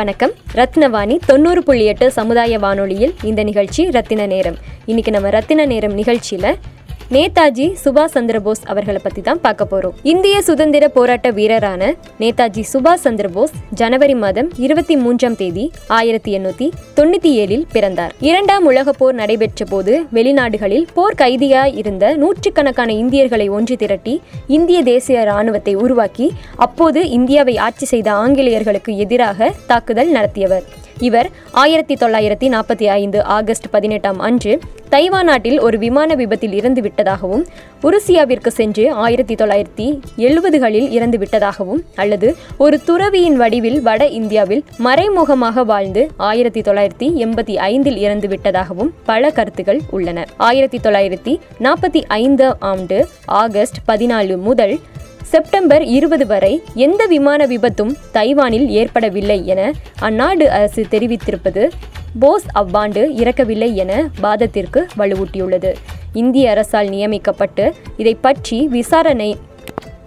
வணக்கம். ரத்னவாணி 90.8 சமுதாய வானொலியில் இந்த நிகழ்ச்சி ரத்தின நேரம். இன்னைக்கு நம்ம ரத்தின நேரம் நிகழ்ச்சியில நேதாஜி சுபாஷ் சந்திர போஸ் அவர்களை பத்தி தான் பார்க்க போறோம். இந்திய சுதந்திர போராட்ட வீரரான நேதாஜி சுபாஷ் சந்திர போஸ் ஜனவரி மாதம் 23 1897 பிறந்தார். இரண்டாம் உலக போர் நடைபெற்ற போது வெளிநாடுகளில் போர் கைதியாய் இருந்த 100,000க்கான இந்தியர்களை ஒன்று திரட்டி இந்திய தேசிய ராணுவத்தை உருவாக்கி அப்போது இந்தியாவை ஆட்சி செய்த ஆங்கிலேயர்களுக்கு எதிராக தாக்குதல் நடத்தியவர் இவர். 1945 ஆகஸ்ட் 18 அன்று தைவான் நாட்டில் ஒரு விமான விபத்தில் இறந்து விட்டதாகவும் உருசியாவிற்கு சென்று 1970களில் இறந்து விட்டதாகவும் அல்லது ஒரு துறவியின் வடிவில் வட இந்தியாவில் மறைமுகமாக வாழ்ந்து 1985 இறந்து விட்டதாகவும் பல கருத்துக்கள் உள்ளன. 1945 ஆகஸ்ட் 14 முதல் செப்டம்பர் 20 வரை எந்த விமான விபத்தும் தைவானில் ஏற்படவில்லை என அந்நாடு அரசு தெரிவித்திருப்பது போஸ் அவ்வாண்டு இறக்கவில்லை என வாதத்திற்கு வலுவூட்டியுள்ளது. இந்திய அரசால் நியமிக்கப்பட்டு இதை பற்றி விசாரணை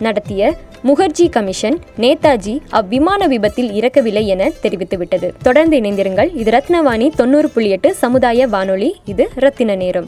நடத்திய முகர்ஜி கமிஷன் நேதாஜி அவ்விமான விபத்தில் இறக்கவில்லை என தெரிவித்துவிட்டது. தொடர்ந்து இணைந்திருங்கள். இது ரத்னவாணி 90.8 சமுதாய வானொலி. இது ரத்தின நேரம்.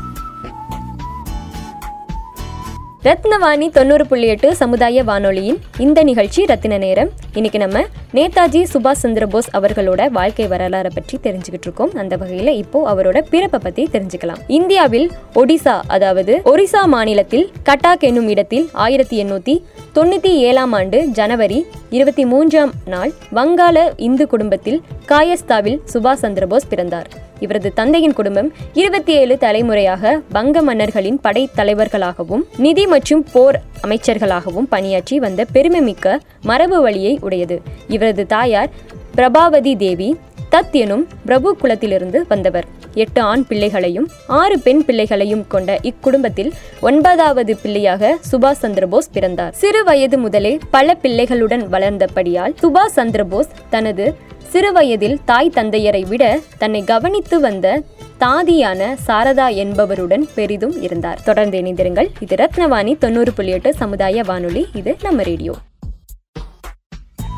ரத்னவாணி 90.8 சமுதாய வானொலியின் இந்த நிகழ்ச்சி ரத்தின நேரம். இன்னைக்கு நம்ம நேதாஜி சுபாஷ் சந்திர போஸ் அவர்களோட வாழ்க்கை வரலாறை பற்றி தெரிஞ்சுக்கிட்டு இருக்கோம். அந்த வகையில் இப்போ அவரோட பிறப்பை பற்றி தெரிஞ்சுக்கலாம். இந்தியாவில் ஒடிசா அதாவது ஒரிசா மாநிலத்தில் கட்டாக் என்னும் இடத்தில் 1897 ஆண்டு ஜனவரி 23 நாள் வங்காள இந்து குடும்பத்தில் காயஸ்தாவில் சுபாஷ் சந்திர போஸ் பிறந்தார். இவரது தந்தையின் குடும்பம் 27 தலைமுறையாக வங்க மன்னர்களின் படை தலைவர்களாகவும் நிதி மற்றும் போர் அமைச்சர்களாகவும் பணியாற்றி வந்த பெருமைமிக்க மரபு வழியை உடையது. இவரது தாயார் பிரபாவதி தேவி தத் எனும் பிரபு குலத்திலிருந்து வந்தவர். 8 ஆண் பிள்ளைகளையும் 6 பெண் பிள்ளைகளையும் கொண்ட இக்குடும்பத்தில் 9வது பிள்ளையாக சுபாஷ் சந்திர போஸ் பிறந்தார். சிறு வயது முதலே பல பிள்ளைகளுடன் வளர்ந்தபடியால் சுபாஷ் சந்திர போஸ் தனது சிறுவயதில் தாய் தந்தையரை விட தன்னை கவனித்து வந்த தாதியான சாரதா என்பவருடன் பெரிதும் இருந்தார். தொடர்ந்து இணைந்திருங்கள். இது ரத்னவாணி 90.8 சமுதாய வானொலி. இது நம்ம ரேடியோ.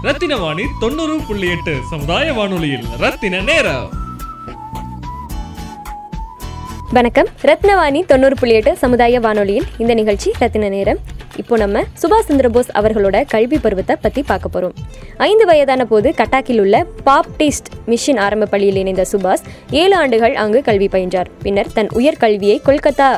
ரத்தினவாணி 90.8 சமுதாய வானொலியில் ரத்தின நேரம். வணக்கம். ரத்னவாணி 90.8 சமுதாய வானொலியில் இந்த நிகழ்ச்சி ரத்தின நேரம். இப்போ நம்ம சுபாஷ் சந்திர போஸ் அவர்களோட கல்வி பருவத்தை பற்றி பார்க்க போகிறோம். 5 வயதான போது கட்டாக்கில் உள்ள பாப்டிஸ்ட் மிஷன் ஆரம்ப பள்ளியில் இணைந்த சுபாஷ் 7 ஆண்டுகள் அங்கு கல்வி பயின்றார். பின்னர் தன் உயர்கல்வியை கொல்கத்தா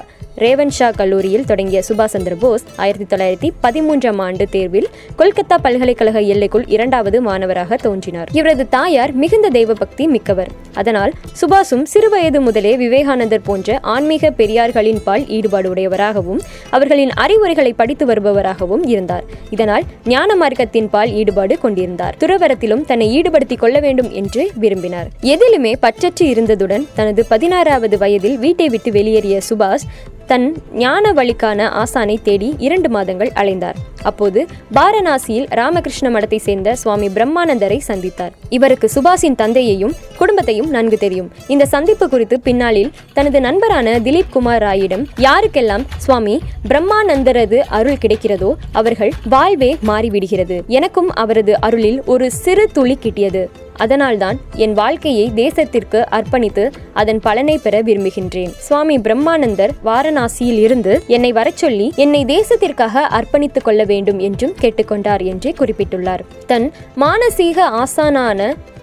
ரேவன்ஷா கல்லூரியில் தொடங்கிய சுபாஷ் சந்திர போஸ் 1913 ஆண்டு தேர்வில் கொல்கத்தா பல்கலைக்கழக எல்லைக்குள் 2வது மாணவராக தோன்றினார். இவரது தாயார் மிகுந்த தெய்வ பக்தி மிக்கவர். அதனால் சுபாஷும் சிறுவயது முதலே விவேகானந்தர் போன்ற ஆன்மீக பெரியார்களின் பால் ஈடுபாடு உடையவராகவும் அவர்களின் அறிவுரைகளை படித்து வருபவராகவும் இருந்தார். இதனால் ஞான மார்க்கத்தின் பால் ஈடுபாடு கொண்டிருந்தார். துறவரத்திலும் தன்னை ஈடுபடுத்திக் கொள்ள வேண்டும் என்று விரும்பினார். எதிலுமே பற்றற்று இருந்ததுடன் தனது 16வது வயதில் வீட்டை விட்டு வெளியேறிய சுபாஷ் தன் ஞான வழிக்கான ஆசானை தேடி 2 மாதங்கள் அலைந்தார். அப்போது வாரணாசியில் ராமகிருஷ்ண மடத்தை சேர்ந்த சுவாமி பிரம்மானந்தரை சந்தித்தார். இவருக்கு சுபாஷின் தந்தையையும் குடும்பத்தையும் நன்கு தெரியும். இந்த சந்திப்பு குறித்து பின்னாளில் தனது நண்பரான திலீப் குமார் ராயிடம் யாருக்கெல்லாம் சுவாமி பிரம்மானந்தரது அருள் கிடைக்கிறதோ அவர்கள் வாழ்வே மாறிவிடுகிறது, எனக்கும் அவரது அருளில் ஒரு சிறு துளி கிட்டியது, அதனால்தான் என் வாழ்க்கையை தேசத்திற்கு அர்ப்பணித்து அதன் பலனை பெற விரும்புகின்றேன். சுவாமி பிரம்மானந்தர் வாரணாசியில் இருந்து என்னை வர சொல்லி என்னை தேசத்திற்காக அர்ப்பணித்துக் கொள்ள வேண்டும் என்றும் கேட்டுக்கொண்டார் என்று குறிப்பிட்டுள்ளார். தன் மானசீக ஆசானான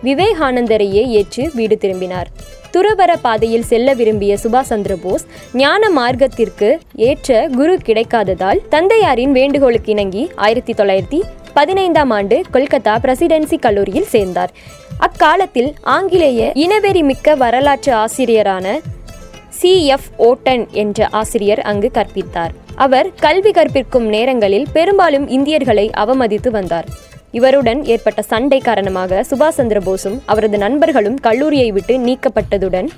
விவேகானந்தரையே ஏற்று வீடு திரும்பினார். துறவர பாதையில் செல்ல விரும்பிய சுபாஷ் சந்திர போஸ் ஞான மார்க்கத்திற்கு ஏற்ற குரு கிடைக்காததால் தந்தையாரின் வேண்டுகோளுக்கு இணங்கி 1915 ஆண்டு கொல்கத்தா பிரசிடென்சி கல்லூரியில் சேர்ந்தார். அக்காலத்தில் ஆங்கிலேய இனவெறி மிக்க வரலாற்று ஆசிரியரான C.F. ஓட்டன் என்ற ஆசிரியர் அங்கு கற்பித்தார். அவர் கல்வி கற்பிக்கும் நேரங்களில் பெரும்பாலும் இந்தியர்களை அவமதித்து வந்தார். இவருடன் ஏற்பட்ட சண்டை காரணமாக சுபாஷ் சந்திர போஸும் அவரது நண்பர்களும் கல்லூரியை விட்டு நீக்கப்பட்டதுடன்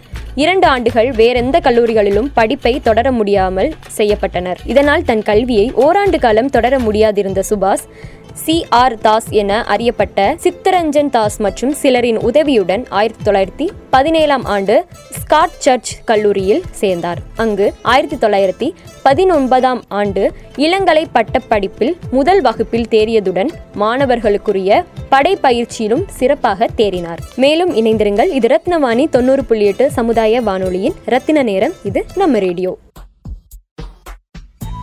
2 ஆண்டுகள் வேறெந்த கல்லூரிகளிலும் படிப்பை தொடர முடியாமல் செய்யப்பட்டனர். இதனால் தன் கல்வியை ஓராண்டு காலம் தொடர முடியாதிருந்த சுபாஷ் C.R. தாஸ் என அறியப்பட்ட சித்தரஞ்சன் தாஸ் மற்றும் சிலரின் உதவியுடன் 1917 ஆண்டு ஸ்காட் சர்ச் கல்லூரியில் சேர்ந்தார். அங்கு 1919 ஆண்டு இளங்கலை பட்டப்படிப்பில் முதல் வகுப்பில் தேறியதுடன் மாணவர்களுக்குரிய படைப்பயிற்சியிலும் சிறப்பாக தேறினார். மேலும் இணைந்திருங்கள். இது ரத்னவாணி 90.8 சமுதாய வானொலியின் ரத்தின நேரம். இது நம்ம ரேடியோ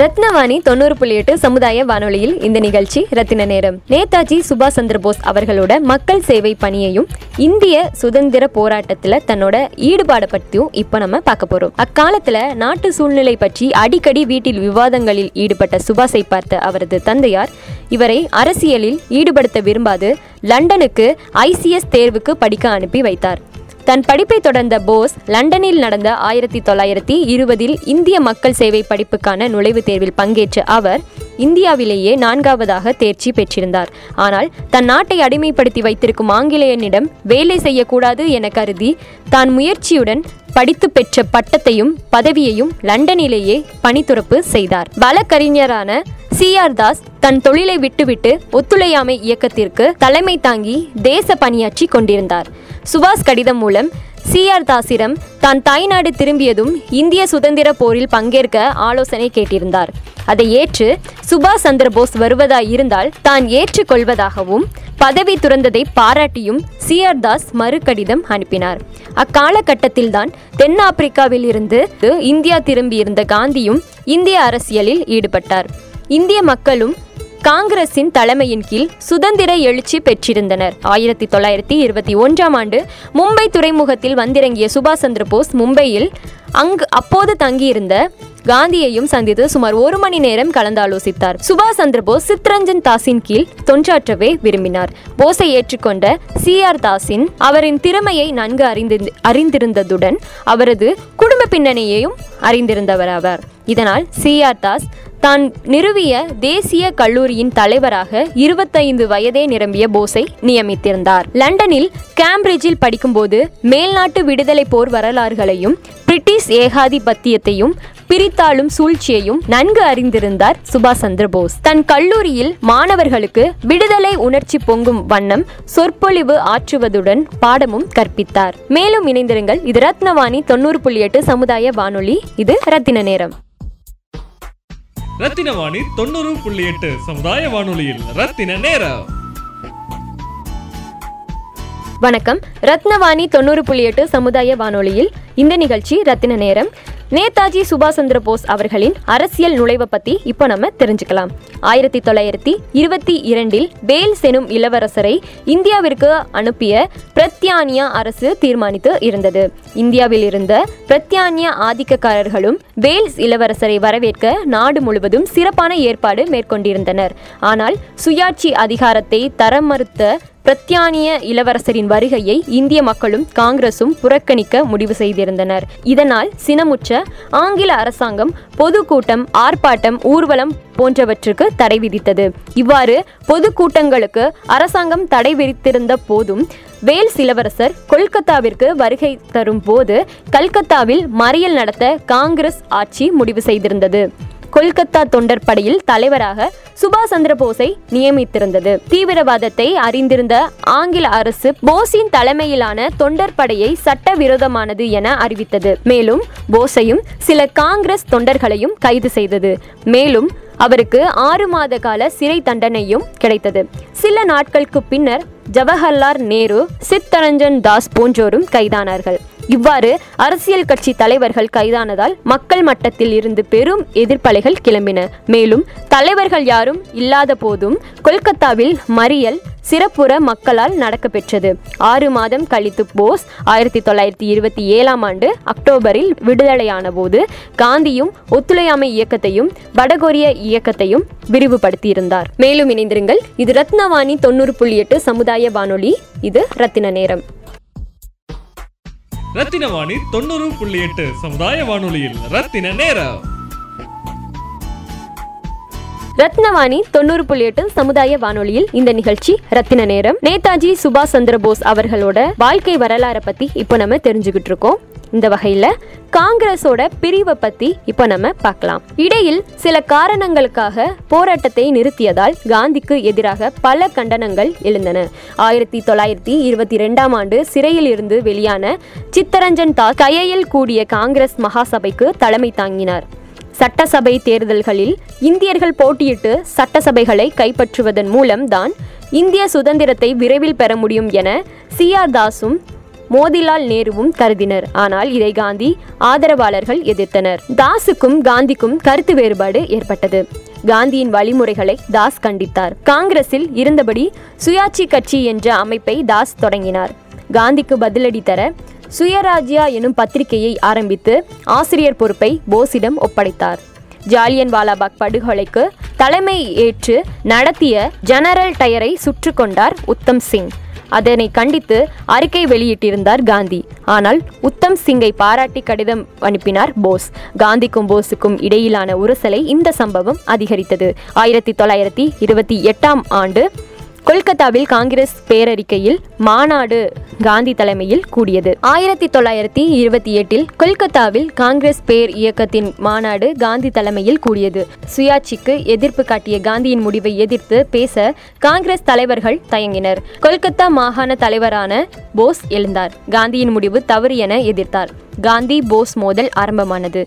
ரத்னவாணி 90.8 சமுதாய வானொலியில் இந்த நிகழ்ச்சி ரத்தின நேரம். நேதாஜி சுபாஷ் சந்திர போஸ் அவர்களோட மக்கள் சேவை பணியையும் இந்திய சுதந்திர போராட்டத்தில் தன்னோட ஈடுபாடு பற்றியும் இப்போ நம்ம பார்க்க போகிறோம். அக்காலத்தில் நாட்டு சூழ்நிலை பற்றி அடிக்கடி வீட்டில் விவாதங்களில் ஈடுபட்ட சுபாஷை பார்த்த அவரது தந்தையார் இவரை அரசியலில் ஈடுபடுத்த விரும்பாது லண்டனுக்கு ICS தேர்வுக்கு படிக்க அனுப்பி வைத்தார். தன் படிப்பை தொடர்ந்த போஸ் லண்டனில் நடந்த 1920 இந்திய மக்கள் சேவை படிப்புக்கான நுழைவுத் தேர்வில் பங்கேற்ற அவர் இந்தியாவிலேயே 4வது தேர்ச்சி பெற்றிருந்தார். ஆனால் தன் நாட்டை அடிமைப்படுத்தி வைத்திருக்கும் ஆங்கிலேயனிடம் வேலை செய்யக்கூடாது என கருதி தான் முயற்சியுடன் படித்து பெற்ற பட்டத்தையும் பதவியையும் லண்டனிலேயே பணித்துறப்பு செய்தார். வழக்கறிஞரான C.R. தாஸ் தன் தொழிலை விட்டுவிட்டு ஒத்துழையாமை இயக்கத்திற்கு தலைமை தாங்கி தேச பணியாற்றி கொண்டிருந்தார். சுபாஷ் கடிதம் மூலம் C.R. தாஸிடம் தான் தாய்நாடு திரும்பியதும் இந்திய சுதந்திர போரில் பங்கேற்க ஆலோசனை கேட்டிருந்தார். அதை ஏற்று சுபாஷ் சந்திர போஸ் வருவதாயிருந்தால் தான் ஏற்றுக்கொள்வதாகவும் பதவி துறந்ததை பாராட்டியும் C.R. தாஸ் மறு கடிதம் அனுப்பினார். அக்காலகட்டத்தில்தான் தென்னாப்பிரிக்காவில் இருந்து இந்தியா திரும்பியிருந்த காந்தியும் இந்திய அரசியலில் ஈடுபட்டார். இந்திய மக்களும் காங்கிரசின் தலைமையின் கீழ் சுதந்திர எழுச்சி பெற்றிருந்தனர். 1921 ஆண்டு மும்பை துறைமுகத்தில் வந்திறங்கிய சுபாஷ் சந்திர போஸ் மும்பையில் அப்போது தங்கியிருந்த காந்தியையும் சந்தித்து சுமார் 1 மணி நேரம் கலந்தாலோசித்தார். சுபாஷ் சந்திர போஸ் சித்தரஞ்சன் தாஸின் கீழ் தொண்டாற்றவே விரும்பினார். போஸை ஏற்றுக்கொண்ட C.R. தாஸின் அவரின் திறமையை நன்கு அறிந்திருந்ததுடன் அவரது குடும்ப பின்னணியையும் அறிந்திருந்தவராவார். இதனால் C.R. தாஸ் தான் நிறுவிய தேசிய கல்லூரியின் தலைவராக 25 வயதே நிரம்பிய போஸை நியமித்திருந்தார். லண்டனில் கேம்பிரிட்ஜில் படிக்கும்போது மேல்நாட்டு விடுதலை போர் வரலாறுகளையும் பிரிட்டிஷ் ஏகாதிபத்தியத்தையும் பிரித்தாளும் சூழ்ச்சியையும் நன்கு அறிந்திருந்தார் சுபாஷ் சந்திர போஸ். தன் கல்லூரியில் மாணவர்களுக்கு விடுதலை உணர்ச்சி பொங்கும் வண்ணம் சொற்பொழிவு ஆற்றுவதுடன் பாடமும் கற்பித்தார். மேலும் இணைந்திருங்கள். இது ரத்னவாணி 90.8 சமுதாய வானொலி. இது ரத்தின நேரம். ரத்தினவாணி 90.8 சமுதாய வானொலியில் ரத்தின நேரம். வணக்கம். ரத்னவாணி 90.8 சமுதாய வானொலியில் இந்த நிகழ்ச்சி ரத்தின நேரம். நேதாஜி சுபாஷ் சந்திர போஸ் அவர்களின் அரசியல் நுழைவை பற்றி இப்போ நம்ம தெரிஞ்சுக்கலாம். 1922 வேல்ஸ் எனும் இளவரசரை இந்தியாவிற்கு அனுப்பிய பிரித்தானியா அரசு தீர்மானித்து இருந்தது. இந்தியாவில் இருந்த பிரித்தானியா ஆதிக்கக்காரர்களும் வேல்ஸ் இளவரசரை வரவேற்க நாடு முழுவதும் சிறப்பான ஏற்பாடு மேற்கொண்டிருந்தனர். ஆனால் சுயாட்சி அதிகாரத்தை தரம் மறுத்த பிரித்தானிய இளவரசரின் வருகையை இந்திய மக்களும் காங்கிரசும் புறக்கணிக்க முடிவு செய்திருந்தனர். இதனால் சினமுற்ற ஆங்கில அரசாங்கம் பொதுக்கூட்டம், ஆர்ப்பாட்டம், ஊர்வலம் போன்றவற்றுக்கு தடை விதித்தது. இவ்வாறு பொதுக்கூட்டங்களுக்கு அரசாங்கம் தடை விதித்திருந்த போதும் வேல்ஸ் இளவரசர் கொல்கத்தாவிற்கு வருகை தரும் போது கல்கத்தாவில் மறியல் நடத்த காங்கிரஸ் ஆட்சி முடிவு செய்திருந்தது. கொல்கத்தா தொண்டர் படையில் தலைவராக சுபாஷ் சந்திர போஸை நியமித்திருந்தது. தீவிரவாதத்தை அறிந்திருந்த ஆங்கில அரசு போஸின் தலைமையிலான தொண்டர் படையை சட்டவிரோதமானது என அறிவித்தது. மேலும் போஸையும் சில காங்கிரஸ் தொண்டர்களையும் கைது செய்தது. மேலும் அவருக்கு 6 மாத கால சிறை தண்டனையும் கிடைத்தது. சில நாட்களுக்கு பின்னர் ஜவஹர்லால் நேரு, சித்தரஞ்சன் தாஸ் போன்றோரும் கைதானார்கள். இவ்வாறு அரசியல் கட்சி தலைவர்கள் கைதானதால் மக்கள் மட்டத்தில் இருந்து பெரும் எதிர்ப்பலைகள் கிளம்பின. மேலும் தலைவர்கள் யாரும் இல்லாத போதும் கொல்கத்தாவில் மறியல் சிறப்புற மக்களால் நடக்கப்பெற்றது. 6 மாதம் கழித்து போஸ் 1927 அக்டோபரில் விடுதலையான போது காந்தியும் ஒத்துழையாமை இயக்கத்தையும் வடகொரிய இயக்கத்தையும் விரிவுபடுத்தியிருந்தார். மேலும் இணைந்திருங்கள். இது ரத்னவாணி 90.8 சமுதாய வானொலி. இது ரத்தின நேரம். ரத்தினவாணி 90.8 சமுதாய வானொலியில் ரத்தின நேரம். ரத்னவாணி 90.8 சமுதாய வானொலியில் இந்த நிகழ்ச்சி ரத்தின நேரம். நேதாஜி சுபாஷ் சந்திர போஸ் அவர்களோட வாழ்க்கை வரலாறை பத்தி இப்போ நம்ம தெரிஞ்சுக்கிட்டு இருக்கோம். இந்த வகையில காங்கிரஸோட பிரிவை பத்தி இப்போ நம்ம பார்க்கலாம். இடையில் சில காரணங்களுக்காக போராட்டத்தை நிறுத்தியதால் காந்திக்கு எதிராக பல கண்டனங்கள் எழுந்தன. 1922 சிறையில் இருந்து வெளியான சித்தரஞ்சன் தாஸ் கையில் கூடிய காங்கிரஸ் மகாசபைக்கு தலைமை தாங்கினார். சட்டசபை தேர்தல்களில் இந்தியர்கள் போட்டியிட்டு சட்டசபைகளை கைப்பற்றுவதன் மூலம்தான் இந்திய சுதந்திரத்தை விரைவில் பெற முடியும் என சி.ஆர். தாஸும் மோதிலால் நேருவும் கருதினர். ஆனால் இதை காந்தி ஆதரவாளர்கள் எதிர்த்தனர். தாஸுக்கும் காந்திக்கும் கருத்து வேறுபாடு ஏற்பட்டது. காந்தியின் வழிமுறைகளை தாஸ் கண்டித்தார். காங்கிரஸில் இருந்தபடி சுயாட்சி கட்சி என்ற அமைப்பை தாஸ் தொடங்கினார். காந்திக்கு பதிலடி தர சுயராஜ்யா எனும் பத்திரிகையை ஆரம்பித்து ஆசிரியர் பொறுப்பை போஸிடம் ஒப்படைத்தார். ஜாலியன் வாலாபாக் படுகொலைக்கு தலைமை ஏற்று நடத்திய ஜெனரல் டயரை சுற்று கொண்டார் உத்தம் சிங். அதனை கண்டித்து அறிக்கை வெளியிட்டிருந்தார் காந்தி. ஆனால் உத்தம் சிங்கை பாராட்டி கடிதம் அனுப்பினார் போஸ். காந்திக்கும் போஸுக்கும் இடையிலான உரசலை இந்த சம்பவம் அதிகரித்தது. 1928 கொல்கத்தாவில் காங்கிரஸ் பேரறிக்கையில் மாநாடு காந்தி தலைமையில் கூடியது. 1928 கொல்கத்தாவில் காங்கிரஸ் பேர் இயக்கத்தின் மாநாடு காந்தி தலைமையில் கூடியது. சுயாட்சிக்கு எதிர்ப்பு காட்டிய காந்தியின் முடிவை எதிர்த்து பேச காங்கிரஸ் தலைவர்கள் தயங்கினர். கொல்கத்தா மாகாண தலைவரான போஸ் எழுந்தார். காந்தியின் முடிவு தவறு என எதிர்த்தார். காந்தி போஸ் மோதல் ஆரம்பமானது.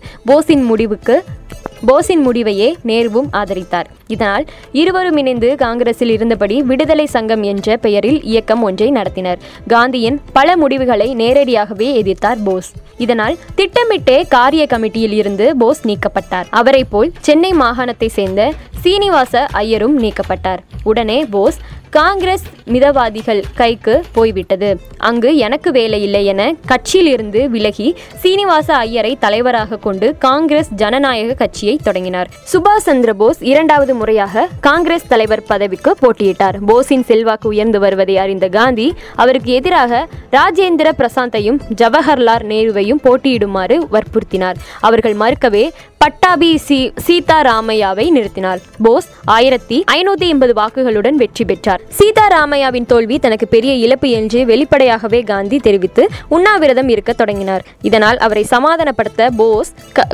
போஸின் முடிவையே நேருவும் ஆதரித்தார். இதனால் இருவரும் இணைந்து காங்கிரஸில் இருந்தபடி விடுதலை சங்கம் என்ற பெயரில் இயக்கம் ஒன்றை நடத்தினர். காந்தியின் பல முடிவுகளை நேரடியாகவே எதிர்த்தார் போஸ். இதனால் திட்டமிட்டே காரிய கமிட்டியில் இருந்து போஸ் நீக்கப்பட்டார். அவரை போல் சென்னை மாகாணத்தை சேர்ந்த சீனிவாச ஐயரும் நீக்கப்பட்டார். உடனே போஸ் காங்கிரஸ் மிதவாதிகள் கைக்கு போய்விட்டது. அங்கு எனக்கு வேலை இல்லை என கட்சியிலிருந்து விலகி சீனிவாச ஐயரை தலைவராக கொண்டு காங்கிரஸ் ஜனநாயக கட்சியை தொடங்கினார். சுபாஷ் சந்திர போஸ் 2வது முறையாக காங்கிரஸ் தலைவர் பதவிக்கு போட்டியிட்டார். போஸின் செல்வாக்கு உயர்ந்து வருவதை அறிந்த காந்தி அவருக்கு எதிராக ராஜேந்திர பிரசாந்தையும் ஜவஹர்லால் நேருவையும் போட்டியிடுமாறு வற்புறுத்தினார். அவர்கள் மறுக்கவே பட்டாபி சீதாராமையாவை நிறுத்தினார். போஸ் 1580 வாக்குகளுடன் வெற்றி பெற்றார். சீதாராமையாவின் தோல்வி தனக்கு பெரிய இழப்பு என்று வெளிப்படையாகவே காந்தி தெரிவித்து உண்ணாவிரதம் இருக்க தொடங்கினார். இதனால் அவரை சமாதானப்படுத்த போஸ்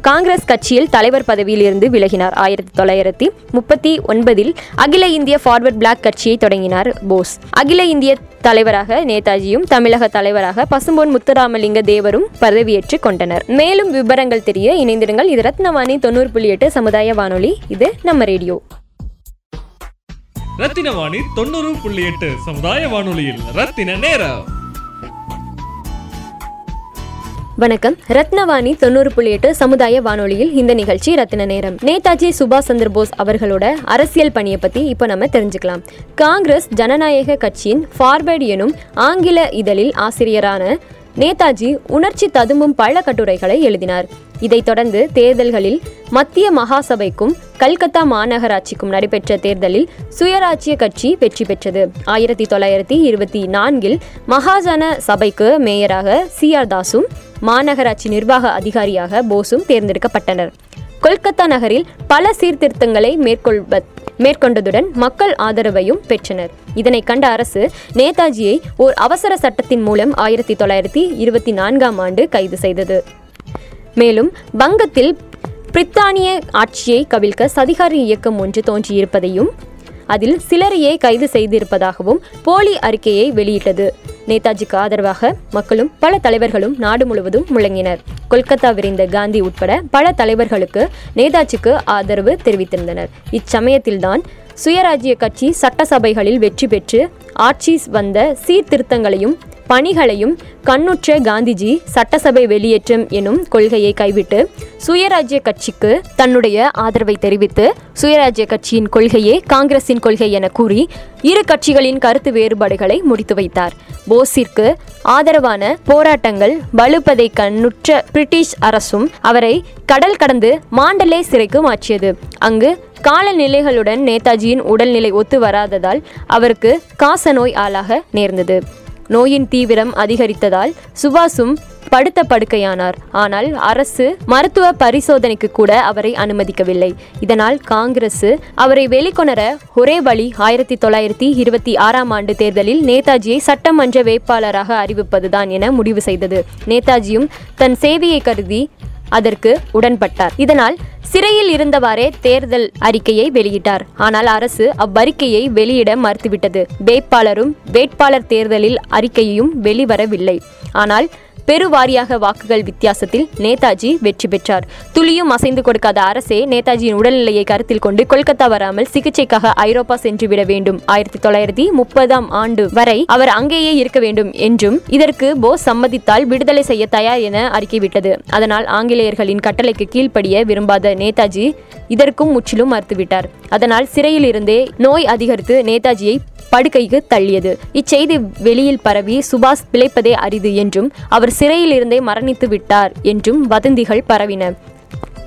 காங்கிரஸ் கட்சியில் தலைவர் பதவியில் இருந்து விலகினார். 1939 அகில இந்திய ஃபார்வர்ட் பிளாக் கட்சியை தொடங்கினார் போஸ். அகில இந்திய தலைவராக நேதாஜியும் தமிழக தலைவராக பசும்பொன் முத்துராமலிங்க தேவரும் பதவியேற்றுக் கொண்டனர். மேலும் விவரங்கள் தெரிய இணைந்திருங்கள். இது ரத்னவாணி 90.8 சமுதாய வானொலி. இது நம்ம ரேடியோ. ரத்தினவாணி 90.8 சமுதாய வானொலியில் ரத்தின நேரம். வணக்கம். ரத்னவாணி 90.8 சமுதாய வானொலியில் இந்த நிகழ்ச்சி ரத்தின நேரம். நேதாஜி சுபாஷ் சந்திர போஸ் அவர்களோட அரசியல் பணியை பற்றி இப்போ நம்ம தெரிஞ்சுக்கலாம். காங்கிரஸ் ஜனநாயக கட்சியின் ஃபார்வர்டு எனும் ஆங்கில இதழில் ஆசிரியரான நேதாஜி உணர்ச்சி ததும்பும் பல கட்டுரைகளை எழுதினார். இதைத் தொடர்ந்து தேர்தல்களில் மத்திய மகாசபைக்கும் கல்கத்தா மாநகராட்சிக்கும் நடைபெற்ற தேர்தலில் சுயராஜ்ய கட்சி வெற்றி பெற்றது. 1924 மகாஜன சபைக்கு மேயராக சி.ஆர். தாஸும் மாநகராட்சி நிர்வாக அதிகாரியாக போஸும் தேர்ந்தெடுக்கப்பட்டனர். கொல்கத்தா நகரில் பல சீர்திருத்தங்களை மேற்கொண்டதுடன் மக்கள் ஆதரவையும் பெற்றனர். இதனை கண்ட அரசு நேதாஜியை ஓர் அவசர சட்டத்தின் மூலம் 1924 கைது செய்தது. மேலும் வங்கத்தில் பிரித்தானிய ஆட்சியை கவிழ்க்க சதிகார இயக்கம் ஒன்று தோன்றியிருப்பதையும் அதில் சிலரையே கைது செய்திருப்பதாகவும் போலி அறிக்கையை வெளியிட்டது. நேதாஜிக்கு ஆதரவாக மக்களும் பல தலைவர்களும் நாடு முழுவதும் முழங்கினர். கொல்கத்தா விரைந்த காந்தி உட்பட பல தலைவர்களுக்கு நேதாஜிக்கு ஆதரவு தெரிவித்திருந்தனர். இச்சமயத்தில்தான் சுயராஜ்ய கட்சி சட்டசபைகளில் வெற்றி பெற்று ஆட்சி வந்த சீர்திருத்தங்களையும் பணிகளையும் கண்ணுற்ற காந்திஜி சட்டசபை வெளியேற்றம் எனும் கொள்கையை கைவிட்டு சுயராஜ்ய கட்சிக்கு தன்னுடைய ஆதரவை தெரிவித்து சுயராஜ்ய கட்சியின் கொள்கையே காங்கிரஸின் கொள்கை என கூறி இரு கட்சிகளின் கருத்து வேறுபாடுகளை முடித்து வைத்தார். போஸிற்கு ஆதரவான போராட்டங்கள் வலுப்பதை கண்ணுற்ற பிரிட்டிஷ் அரசும் அவரை கடல் கடந்து மாண்டலே சிறைக்கு மாற்றியது. அங்கு காலநிலைகளுடன் நேதாஜியின் உடல்நிலை ஒத்து வராததால் அவருக்கு காசநோய் ஆளாக நேர்ந்தது. நோயின் தீவிரம் அதிகரித்ததால் சுபாஷும் படுத்த படுக்கையானார். ஆனால் அரசு மருத்துவ பரிசோதனைக்கு கூட அவரை அனுமதிக்கவில்லை. இதனால் காங்கிரசு அவரை வெளிக்கொணர ஒரே வழி 1926ஆம் ஆண்டு தேர்தலில் நேதாஜியை சட்டமன்ற வேட்பாளராக அறிவிப்பதுதான் என முடிவு செய்தது. நேதாஜியும் தன் சேவையை கருதி அதற்கு உடன்பட்டார். இதனால் சிறையில் இருந்தவாறே தேர்தல் அறிக்கையை வெளியிட்டார். ஆனால் அரசு அவ்வறிக்கையை வெளியிட மறுத்துவிட்டது. வேட்பாளரும் வேட்பாளர் தேர்தலில் அறிக்கையும் வெளிவரவில்லை. ஆனால் பெருவாரியாக வாக்குகள் வித்தியாசத்தில் நேதாஜி வெற்றி பெற்றார். துளியும் அசைந்து கொடுக்காத அரசே நேதாஜியின் உடல்நிலையை கருத்தில் கொண்டு கொல்கத்தா வராமல் சிகிச்சைக்காக ஐரோப்பா சென்று விட வேண்டும், 1930ஆம் ஆண்டு வரை அவர் அங்கேயே இருக்க வேண்டும் என்றும் இதற்கு போஸ் சம்மதித்தால் விடுதலை செய்ய தயார் என அறிக்கை விட்டது. அதனால் ஆங்கிலேயர்களின் கட்டளைக்கு கீழ்ப்படிய விரும்பாத நேதாஜி இதற்கும் முற்றிலும் மறுத்துவிட்டார். அதனால் சிறையில் இருந்தே நோய் அதிகரித்து நேதாஜியை படுக்கைக்கு தள்ளியது. இச்செய்தி வெளியில் பரவி சுபாஷ் பிழைப்பதே அரிது என்றும் அவர் சிறையில் இருந்தே மரணித்து விட்டார் என்றும் வதந்திகள் பரவின.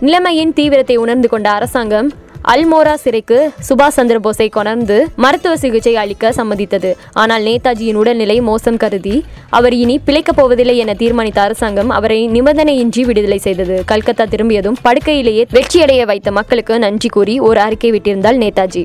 நிலைமையின் தீவிரத்தை உணர்ந்து கொண்ட அரசாங்கம் அல்மோரா சிறைக்கு சுபாஷ் சந்திர போஸை கொணர்ந்து மருத்துவ சிகிச்சை அளிக்க சம்மதித்தது. ஆனால் நேதாஜியின் உடல்நிலை மோசம் கருதி அவர் இனி பிழைக்கப் போவதில்லை என தீர்மானித்த அரசாங்கம் அவரை நிபந்தனையின்றி விடுதலை செய்தது. கல்கத்தா திரும்பியதும் படுக்கையிலேயே வெற்றியடைய வைத்த மக்களுக்கு நன்றி கூறி ஒரு அறிக்கை விட்டிருந்தார் நேதாஜி.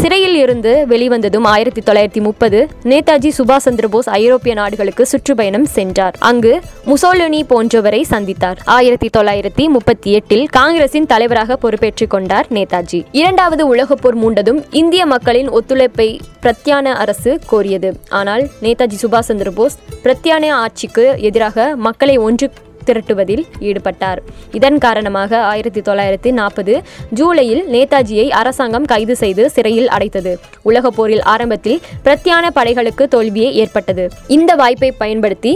சிறையில் இருந்து வெளிவந்ததும் 1930 நேதாஜி சுபாஷ் சந்திர போஸ் ஐரோப்பிய நாடுகளுக்கு சுற்றுப்பயணம் சென்றார். அங்கு முசோலினி போன்றவரை சந்தித்தார். 1938இல் காங்கிரசின் தலைவராக பொறுப்பேற்றுக் கொண்டார் நேதாஜி. இரண்டாவது உலகப்போர் மூண்டதும் இந்திய மக்களின் ஒத்துழைப்பை பிரத்தியான அரசு கோரியது. ஆனால் நேதாஜி சுபாஷ் சந்திர போஸ் பிரத்தியான ஆட்சிக்கு எதிராக மக்களை ஒன்று திரட்டுவதில் ஈடுபட்டார். இதன் காரணமாக 1940 ஜூலையில் நேதாஜியை அரசாங்கம் கைது செய்து சிறையில் அடைத்தது. உலக போரில் ஆரம்பத்தில் பிரத்தியான படைகளுக்கு தோல்வியே ஏற்பட்டது. இந்த வாய்ப்பை பயன்படுத்தி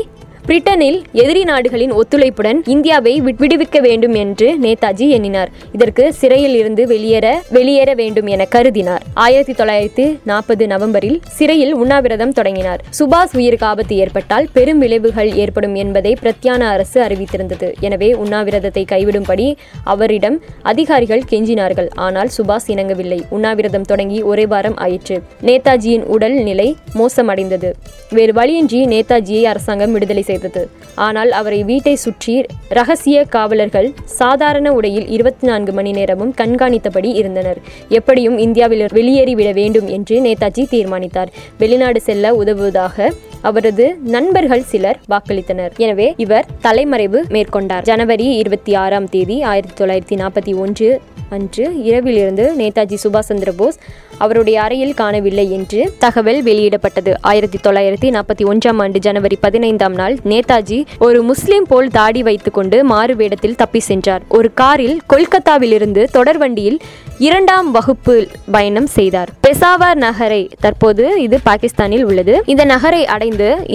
பிரிட்டனில் எதிரி நாடுகளின் ஒத்துழைப்புடன் இந்தியாவை விடுவிக்க வேண்டும் என்று நேதாஜி எண்ணினார். இதற்கு சிறையில் இருந்து வெளியேற வேண்டும் என கருதினார். 1940 நவம்பரில் சிறையில் உண்ணாவிரதம் தொடங்கினார். சுபாஷ் உயிருக்கு ஆபத்து ஏற்பட்டால் பெரும் விளைவுகள் ஏற்படும் என்பதை பிரத்தியான அரசு அறிவித்திருந்தது. எனவே உண்ணாவிரதத்தை கைவிடும்படி அவரிடம் அதிகாரிகள் கெஞ்சினார்கள். ஆனால் சுபாஷ் இணங்கவில்லை. உண்ணாவிரதம் தொடங்கி ஒரே வாரம் ஆயிற்று. நேதாஜியின் உடல் நிலை மோசமடைந்தது. வேறு வழியின்றி நேதாஜியை அரசாங்கம் விடுதலை. ஆனால் அவரை வீட்டை சுற்றி ரகசிய காவலர்கள் சாதாரண உடையில் 24 மணி நேரமும் கண்காணித்தபடி இருந்தனர். எப்படியும் இந்தியாவில் வெளியேறிவிட வேண்டும் என்று நேதாஜி தீர்மானித்தார். வெளிநாடு செல்ல உதவுவதாக அவரது நண்பர்கள் சிலர் வாக்களித்தனர். எனவே இவர் தலைமறைவு மேற்கொண்டார். ஜனவரி 26ஆம் தேதி 1941 அன்று இரவிலிருந்து நேதாஜி சுபாஷ் சந்திர போஸ் அவருடைய அறையில் காணவில்லை என்று தகவல் வெளியிடப்பட்டது. 1941ஆம் ஆண்டு ஜனவரி 15ஆம் நாள் நேதாஜி ஒரு முஸ்லிம் போல் தாடி வைத்துக் கொண்டு மாறு வேடத்தில் தப்பி சென்றார். ஒரு காரில் கொல்கத்தாவிலிருந்து தொடர் வண்டியில் 2ஆம் வகுப்பு பயணம் செய்தார். பெசாவார் நகரை, தற்போது இது பாகிஸ்தானில் உள்ளது, இந்த நகரை அடைந்து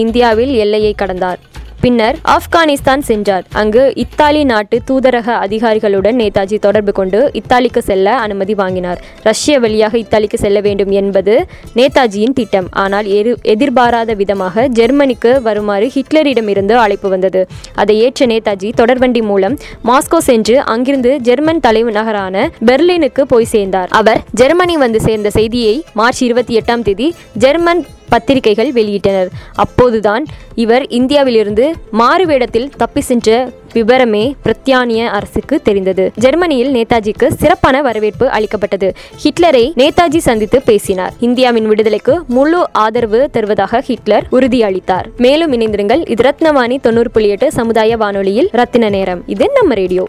இந்தியாவில் எல்லையை கடந்தார். பின்னர் ஆப்கானிஸ்தான் சென்றார். அங்கு இத்தாலி நாட்டு தூதரக அதிகாரிகளுடன் நேதாஜி தொடர்பு கொண்டு இத்தாலிக்கு செல்ல அனுமதி வாங்கினார். ரஷ்ய வழியாக இத்தாலிக்கு செல்ல வேண்டும் என்பது நேதாஜியின் திட்டம். ஆனால் எதிர்பாராத விதமாக ஜெர்மனிக்கு வருமாறு ஹிட்லரிடமிருந்து அழைப்பு வந்தது. அதை ஏற்ற நேதாஜி தொடர்வண்டி மூலம் மாஸ்கோ சென்று அங்கிருந்து ஜெர்மன் தலைநகரான பெர்லினுக்கு போய் சேர்ந்தார். அவர் ஜெர்மனி வந்து சேர்ந்த செய்தியை மார்ச் 28ஆம் தேதி ஜெர்மன் பத்திரிகைகள் வெளியிட்டனர். அப்போதுதான் இவர் இந்தியாவிலிருந்து மாறுவேடத்தில் தப்பி சென்ற விபரமே பிரத்தியானிய அரசுக்கு தெரிந்தது. ஜெர்மனியில் நேதாஜிக்கு சிறப்பான வரவேற்பு அளிக்கப்பட்டது. ஹிட்லரை நேதாஜி சந்தித்து பேசினார். இந்தியாவின் விடுதலைக்கு முழு ஆதரவு தருவதாக ஹிட்லர் உறுதியளித்தார். மேலும் இணைந்திருங்கள். இது ரத்னவாணி 90.8 சமுதாய வானொலியில் ரத்தின நேரம். இது நம்ம ரேடியோ.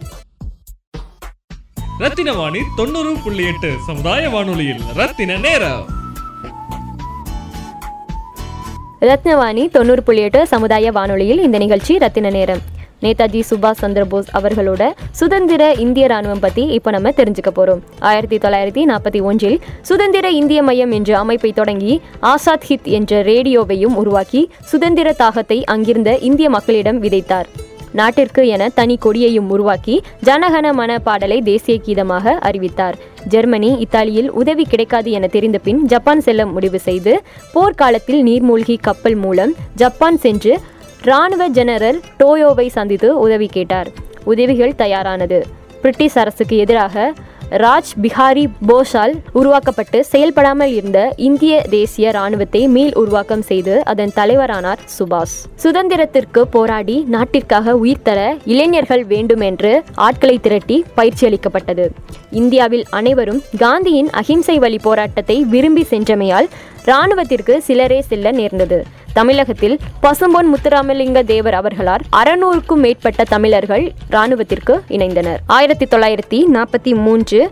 ரத்தினவாணி 90.8 சமுதாய வானொலியில் ரத்தின நேரம். ரத்னவாணி 90.8 சமுதாய வானொலியில் இந்த நிகழ்ச்சி ரத்தின நேரம். நேதாஜி சுபாஷ் சந்திர போஸ் அவர்களோட சுதந்திர இந்திய ராணுவம் பற்றி இப்போ நம்ம தெரிஞ்சுக்க போகிறோம். 1941 சுதந்திர இந்திய மையம் என்ற அமைப்பை தொடங்கி ஆசாத் ஹித் என்ற ரேடியோவையும் உருவாக்கி சுதந்திர தாகத்தை அங்கிருந்த இந்திய மக்களிடம் விதைத்தார். நாட்டிற்கு என தனி கொடியையும் உருவாக்கி ஜனகன மன பாடலை தேசிய கீதமாக அறிவித்தார். ஜெர்மனி, இத்தாலியில் உதவி கிடைக்காது என தெரிந்த பின் ஜப்பான் செல்ல முடிவு செய்து போர்க்காலத்தில் நீர்மூழ்கி கப்பல் மூலம் ஜப்பான் சென்று இராணுவ ஜெனரல் டோயோவை சந்தித்து உதவி கேட்டார். உதவிகள் தயாரானது. பிரிட்டிஷ் அரசுக்கு எதிராக ராஜ் பிஹாரி போஸால் உருவாக்கப்பட்டு செயல்படாமல் இருந்த இந்திய தேசிய இராணுவத்தை மீள் உருவாக்கம் செய்து அதன் தலைவரானார் சுபாஷ். சுதந்திரத்திற்கு போராடி நாட்டிற்காக உயிர் தர இளைஞர்கள் வேண்டும் என்று ஆட்களை திரட்டி பயிற்சி அளிக்கப்பட்டது. இந்தியாவில் அனைவரும் காந்தியின் அஹிம்சை வழி போராட்டத்தை விரும்பி சென்றமையால் இராணுவத்திற்கு சிலரே செல்ல நேர்ந்தது. தமிழகத்தில் பசும்பொன் முத்துராமலிங்க தேவர் அவர்களால் 600க்கும் மேற்பட்ட தமிழர்கள் இராணுவத்திற்கு இணைந்தனர். 1943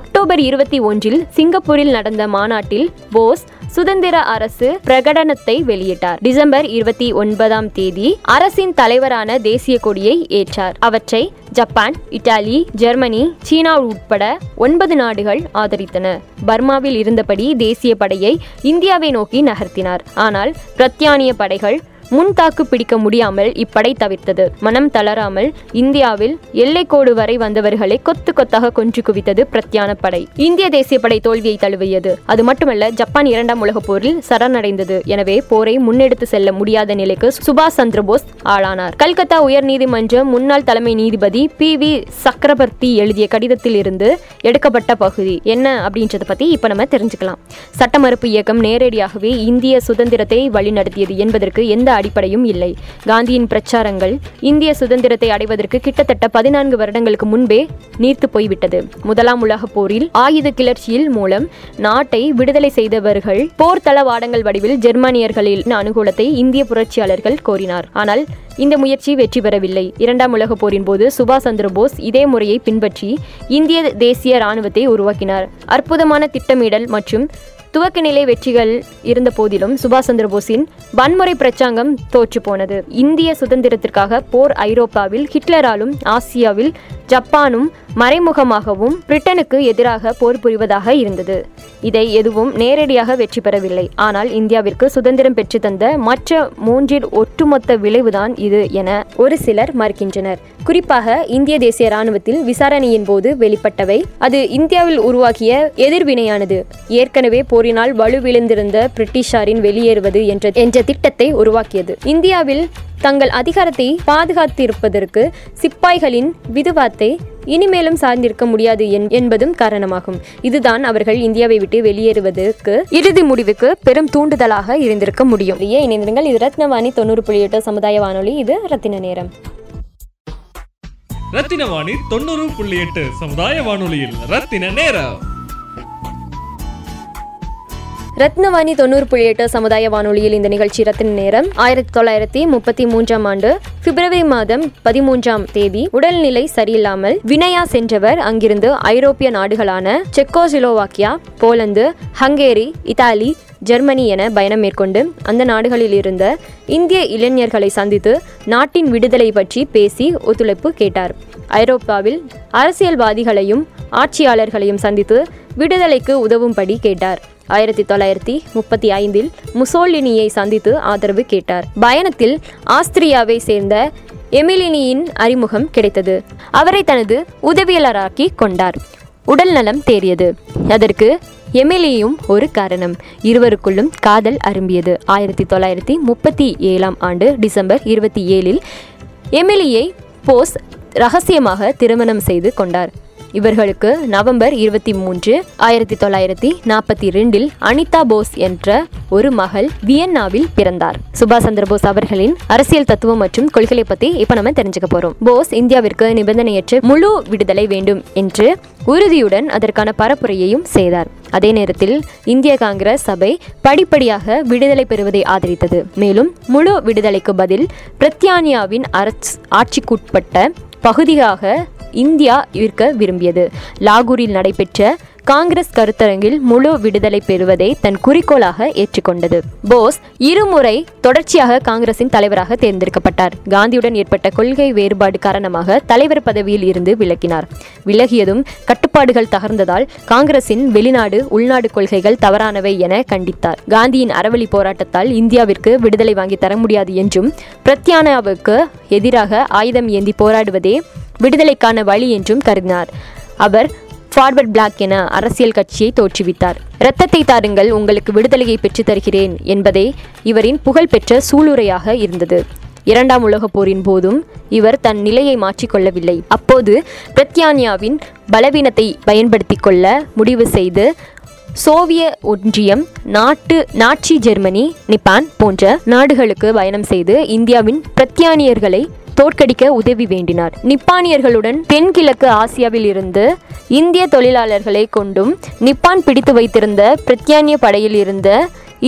அக்டோபர் 21 சிங்கப்பூரில் நடந்த மாநாட்டில் போஸ் சுதந்திர அரசு பிரகடனத்தை வெளியிட்டார். டிசம்பர் 29 அரசின் தலைவரான தேசிய கொடியை ஏற்றார். அவற்றை ஜப்பான், இத்தாலி, ஜெர்மனி, சீனா உட்பட 9 நாடுகள் ஆதரித்தன. பர்மாவில் இருந்தபடி தேசிய படையை இந்தியாவை நோக்கி நகர்த்தினார். ஆனால் பிரத்தியானிய படைகள் முன்தாக்கு பிடிக்க முடியாமல் இப்படை தவிர்த்தது. மனம் தளராமல் இந்தியாவில் எல்லைக்கோடு வரை வந்தவர்களை கொத்து கொத்தாக கொன்று குவித்தது பிரத்தியான படை. இந்திய தேசிய படை தோல்வியை தழுவியது. அது மட்டுமல்ல, ஜப்பான் 2ஆம் உலகப் போரில் சரணடைந்தது. எனவே போரை முன்னெடுத்து செல்ல முடியாத நிலைக்கு சுபாஷ் சந்திர போஸ் ஆளானார். கல்கத்தா உயர்நீதிமன்ற முன்னாள் தலைமை நீதிபதி பி.வி. சக்கரவர்த்தி எழுதிய கடிதத்தில் இருந்து எடுக்கப்பட்ட பகுதி என்ன அப்படின்றத பத்தி இப்ப நம்ம தெரிஞ்சுக்கலாம். சட்டமறுப்பு இயக்கம் நேரடியாகவே இந்திய சுதந்திரத்தை வழிநடத்தியது என்பதற்கு எந்த அடிப்படையும் இல்லை. காந்தியின் பிரச்சாரங்கள் இந்திய சுதந்திரத்தை அடைவதற்கு கிட்டத்தட்ட 14 வருடங்களுக்கு முன்பே நீர்த்து போய்விட்டது. 1ஆம் உலகப் போரில் ஆயுத கிளர்ச்சியில் மூலம் நாட்டை விடுதலை செய்தவர்கள் போர் தளவாடங்கள் வடிவில் ஜெர்மானியர்களின் அனுகூலத்தை இந்திய புரட்சியாளர்கள் கோரினார். ஆனால் இந்த முயற்சி வெற்றி பெறவில்லை. 2ஆம் உலகப் போரின் போது சுபாஷ் சந்திர போஸ் இதே முறையை பின்பற்றி இந்திய தேசிய இராணுவத்தை உருவாக்கினார். அற்புதமான திட்டமிடல் மற்றும் துவக்க நிலை வெற்றிகள் இருந்த போதிலும் சுபாஷ் சந்திர போஸின் வன்முறை பிரச்சாங்கம் தோற்று போனது. இந்திய சுதந்திரத்திற்காக போர் ஐரோப்பாவில் ஹிட்லராலும் ஆசியாவில் ஜப்பானும் மறைமுகமாகவும் பிரிட்டனுக்கு எதிராக போர் புரிவதாக இருந்தது. இதை எதுவும் நேரடியாக வெற்றி பெறவில்லை. ஆனால் இந்தியாவிற்கு சுதந்திரம் பெற்று தந்த மற்ற 3 ஒட்டுமொத்த விளைவுதான் இது என ஒரு சிலர் மறுக்கின்றனர். குறிப்பாக இந்திய தேசிய இராணுவத்தில் விசாரணையின் போது வெளிப்பட்டவை அது இந்தியாவில் உருவாக்கிய எதிர்வினையானது. ஏற்கனவே போரினால் வலுவிழந்திருந்த பிரிட்டிஷாரின் வெளியேறுவது என்ற திட்டத்தை உருவாக்கியது. இந்தியாவில் தங்கள் அதிகாரத்தை பாதுகாத்திருப்பதற்கு சிப்பாய்களின் விதுவாத்தை இனிமேலும் சார்ந்திருக்க முடியாது என்பதும் காரணமாகும். இதுதான் அவர்கள் இந்தியாவை விட்டு வெளியேறுவதற்கு இறுதி முடிவுக்கு பெரும் தூண்டுதலாக இருந்திருக்க முடியும். இணைந்திருங்கள். இது ரத்தினவாணி 90.8 சமுதாய வானொலி. இது ரத்தின நேரம். ரத்தினவாணி 90.8 சமுதாய வானொலியில் ரத்தின நேரம். ரத்னவாணி 90.8 சமுதாய வானொலியில் இந்த நிகழ்ச்சி ரத்தின நேரம். 1933 பிப்ரவரி 13 உடல்நிலை சரியில்லாமல் வினயா சென்றவர் அங்கிருந்து ஐரோப்பிய நாடுகளான Czechoslovakia, Poland, Hungary, Italy, Germany என பயணம் மேற்கொண்டு அந்த நாடுகளில் இருந்த இந்திய இளைஞர்களை சந்தித்து நாட்டின் விடுதலை பற்றி பேசி ஒத்துழைப்பு கேட்டார். ஐரோப்பாவில் அரசியல்வாதிகளையும் ஆட்சியாளர்களையும் சந்தித்து விடுதலைக்கு உதவும்படி கேட்டார். 1935 முசோலினியை சந்தித்து ஆதரவு கேட்டார். பயணத்தில் ஆஸ்திரியாவை சேர்ந்த எமிலினியின் அறிமுகம் கிடைத்தது. அவரை தனது உதவியாளராக்கி கொண்டார். உடல் நலம் தேறியது. அதற்கு எமிலியும் ஒரு காரணம். இருவருக்குள்ளும் காதல் அரும்பியது. 1937 டிசம்பர் 27 எமிலியை போஸ் ரகசியமாக திருமணம் செய்து கொண்டார். இவர்களுக்கு நவம்பர் 23 1942 அனிதா போஸ் என்ற ஒரு மகள் வியன்னாவில் பிறந்தார். சுபாஷ் சந்திர போஸ் அவர்களின் அரசியல் தத்துவம் மற்றும் கொள்கை பத்தி இப்ப நம்ம தெரிஞ்சுக்க போறோம். போஸ் இந்தியாவிற்கு நிபந்தனையற்ற முழு விடுதலை வேண்டும் என்று உறுதியுடன் அதற்கான பரப்புரையையும் செய்தார். அதே நேரத்தில் இந்திய காங்கிரஸ் சபை படிப்படியாக விடுதலை பெறுவதை ஆதரித்தது. மேலும் முழு விடுதலைக்கு பதில் பிரித்தானியாவின் ஆட்சிக்குட்பட்ட பகுதியாக இந்தியா இருக்க விரும்பியது. லாகூரில் நடைபெற்ற காங்கிரஸ் கருத்தரங்கில் முழு விடுதலை பெறுவதை தன் குறிக்கோளாக ஏற்றுக்கொண்டது. போஸ் இருமுறை தொடர்ச்சியாக காங்கிரசின் தலைவராக தேர்ந்தெடுக்கப்பட்டார். காந்தியுடன் ஏற்பட்ட கொள்கை வேறுபாடு காரணமாக தலைவர் பதவியில் இருந்து விலகினார். விலகியதும் கட்டுப்பாடுகள் தகர்ந்ததால் காங்கிரசின் வெளிநாடு உள்நாடு கொள்கைகள் தவறானவை என கண்டித்தார். காந்தியின் அறவழி போராட்டத்தால் இந்தியாவிற்கு விடுதலை வாங்கி தர முடியாது என்றும் பிரத்யானாவுக்கு எதிராக ஆயுதம் ஏந்தி போராடுவதே விடுதலைக்கான வழி என்றும் கருதினார். அவர் ஃபார்வர்ட் பிளாக் என அரசியல் கட்சியை தோற்றுவித்தார். இரத்தத்தை தாருங்கள், உங்களுக்கு விடுதலையை பெற்றுத் தருகிறேன் என்பதே இவரின் புகழ்பெற்ற சூளுரையாக இருந்தது. இரண்டாம் உலகப் போரின் போதும் இவர் தன் நிலையை மாற்றிக்கொள்ளவில்லை. அப்போது பிரத்யானியாவின் பலவீனத்தை பயன்படுத்தி கொள்ள முடிவு செய்து சோவியத் ஒன்றியம், நாட்சி ஜெர்மனி, நிப்பான் போன்ற நாடுகளுக்கு பயணம் செய்து இந்தியாவின் பிரத்யானியர்களை தோற்கடிக்க உதவி வேண்டினார். நிப்பானியர்களுடன் தென்கிழக்கு ஆசியாவில் இருந்து இந்திய தொழிலாளர்களை கொண்டும் நிப்பான் பிடித்து வைத்திருந்த பிரத்யானிய படையில் இருந்த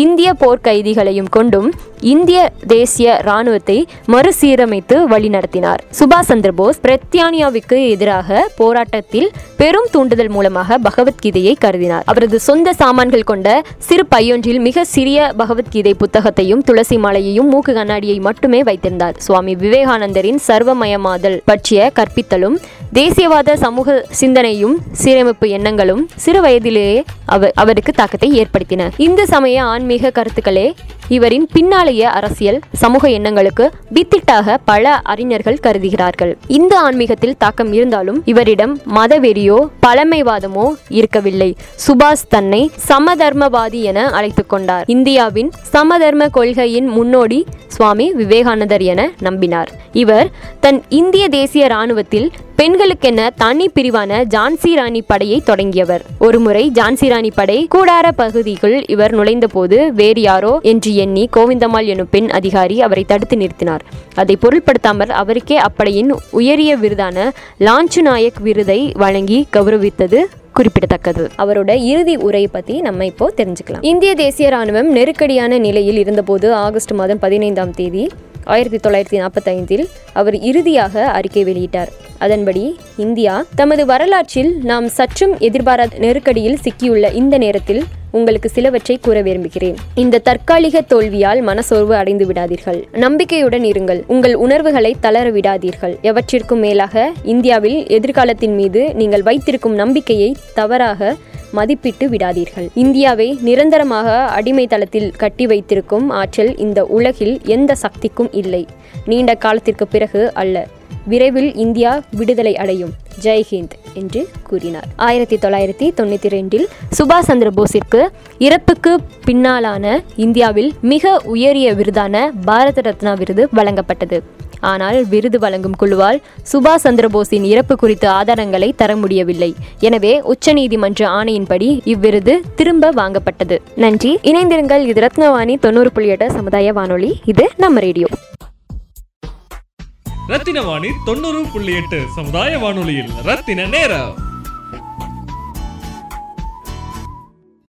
இந்திய போர்க்கைதிகளையும் கொண்டும் இந்திய தேசிய இராணுவத்தை மறுசீரமைத்து வழிநடத்தினார். சுபாஷ் சந்திர போஸ் பிரத்யானியாவுக்கு எதிராக போராட்டத்தில் பெரும் தூண்டுதல் மூலமாக பகவத்கீதையை கருதினார். அவரது சொந்த சாமான்கள் கொண்ட சிறு பையொன்றில் மிக சிறிய பகவத்கீதை புத்தகத்தையும் துளசி மாலையையும் மூக்கு கண்ணாடியை மட்டுமே வைத்திருந்தார். சுவாமி விவேகானந்தரின் சர்வமயமாதல் பற்றிய கற்பித்தலும் தேசியவாத சமூக சிந்தனையும் சீரமைப்பு எண்ணங்களும் சிறு வயதிலேயே அவருக்கு தாக்கத்தை ஏற்படுத்தின. இந்து சமய ஆன்மீக கருத்துக்களே இவரின் பின்னாளைய அரசியல் சமூக எண்ணங்களுக்கு வித்திட்டாக பல அறிஞர்கள் கருதுகிறார்கள். இந்த ஆன்மீகத்தில் தாக்கம் இருந்தாலும் இவரிடம் மதவெறியோ பழமைவாதமோ இருக்கவில்லை. சுபாஷ் தன்னை சமதர்மவாதி என அழைத்துக் கொண்டார். இந்தியாவின் சமதர்ம கொள்கையின் முன்னோடி சுவாமி விவேகானந்தர் என நம்பினார். இவர் தன் இந்திய தேசிய இராணுவத்தில் பெண்களுக்கென தனி பிரிவான ஜான்சி ராணி படையை தொடங்கியவர். ஒருமுறை ஜான்சி ராணி படை கூடார பகுதிக்குள் இவர் நுழைந்த போது வேறு யாரோ என்று எண்ணி கோவிந்தம்மாள் எனும் பெண் அதிகாரி அவரை தடுத்து நிறுத்தினார். அதை பொருட்படுத்தாமல் அவருக்கே அப்படையின் உயரிய விருதான லாஞ்சு நாயக் விருதை வழங்கி கௌரவித்தது குறிப்பிடத்தக்கது. அவரோட இறுதி உரையை பற்றி நம்ம இப்போ தெரிஞ்சுக்கலாம். இந்திய தேசிய இராணுவம் நெருக்கடியான நிலையில் இருந்தபோது ஆகஸ்ட் மாதம் 15 1945 அவர் இறுதியாக அறிக்கை வெளியிட்டார். அதன்படி இந்தியா தமது வரலாற்றில் நாம் சற்றும் எதிர்பாராத நெருக்கடியில் சிக்கியுள்ள இந்த நேரத்தில் உங்களுக்கு சிலவற்றை கூற விரும்புகிறேன். இந்த தற்காலிக தோல்வியால் மனசோர்வு அடைந்து விடாதீர்கள். நம்பிக்கையுடன் இருங்கள். உங்கள் உணர்வுகளை தளர விடாதீர்கள். எவற்றிற்கும் மேலாக இந்தியாவில் எதிர்காலத்தின் மீது நீங்கள் வைத்திருக்கும் நம்பிக்கையை தவறாக மதிப்பிட்டு விடாதீர்கள். இந்தியாவை நிரந்தரமாக அடிமை தளத்தில் கட்டி வைத்திருக்கும் ஆற்றல் இந்த உலகில் எந்த சக்திக்கும் இல்லை. நீண்ட காலத்திற்கு பிறகு அல்ல, விரைவில் இந்தியா விடுதலை அடையும். ஜெய் ஹிந்த் என்று கூறினார். 1992 சுபாஷ் சந்திர போஸிற்கு இறப்புக்கு பின்னாலான இந்தியாவில் மிக உயரிய விருதான பாரத ரத்னா விருது வழங்கப்பட்டது. ஆனால் விருது வழங்கும் குழுவால் சுபாஷ் சந்திர போஸின் இறப்பு குறித்த ஆதாரங்களை தர முடியவில்லை. எனவே உச்சநீதிமன்ற ஆணையின்படி இவ்விருது திரும்ப வாங்கப்பட்டது. நன்றி, இணைந்திருங்கள். இது ரத்னவாணி 90.8 சமுதாய வானொலி. இது நம்ம ரேடியோ. ரத்தினவாணி 90.8 சமுதாய வானொலியில் ரத்தின நேரம்.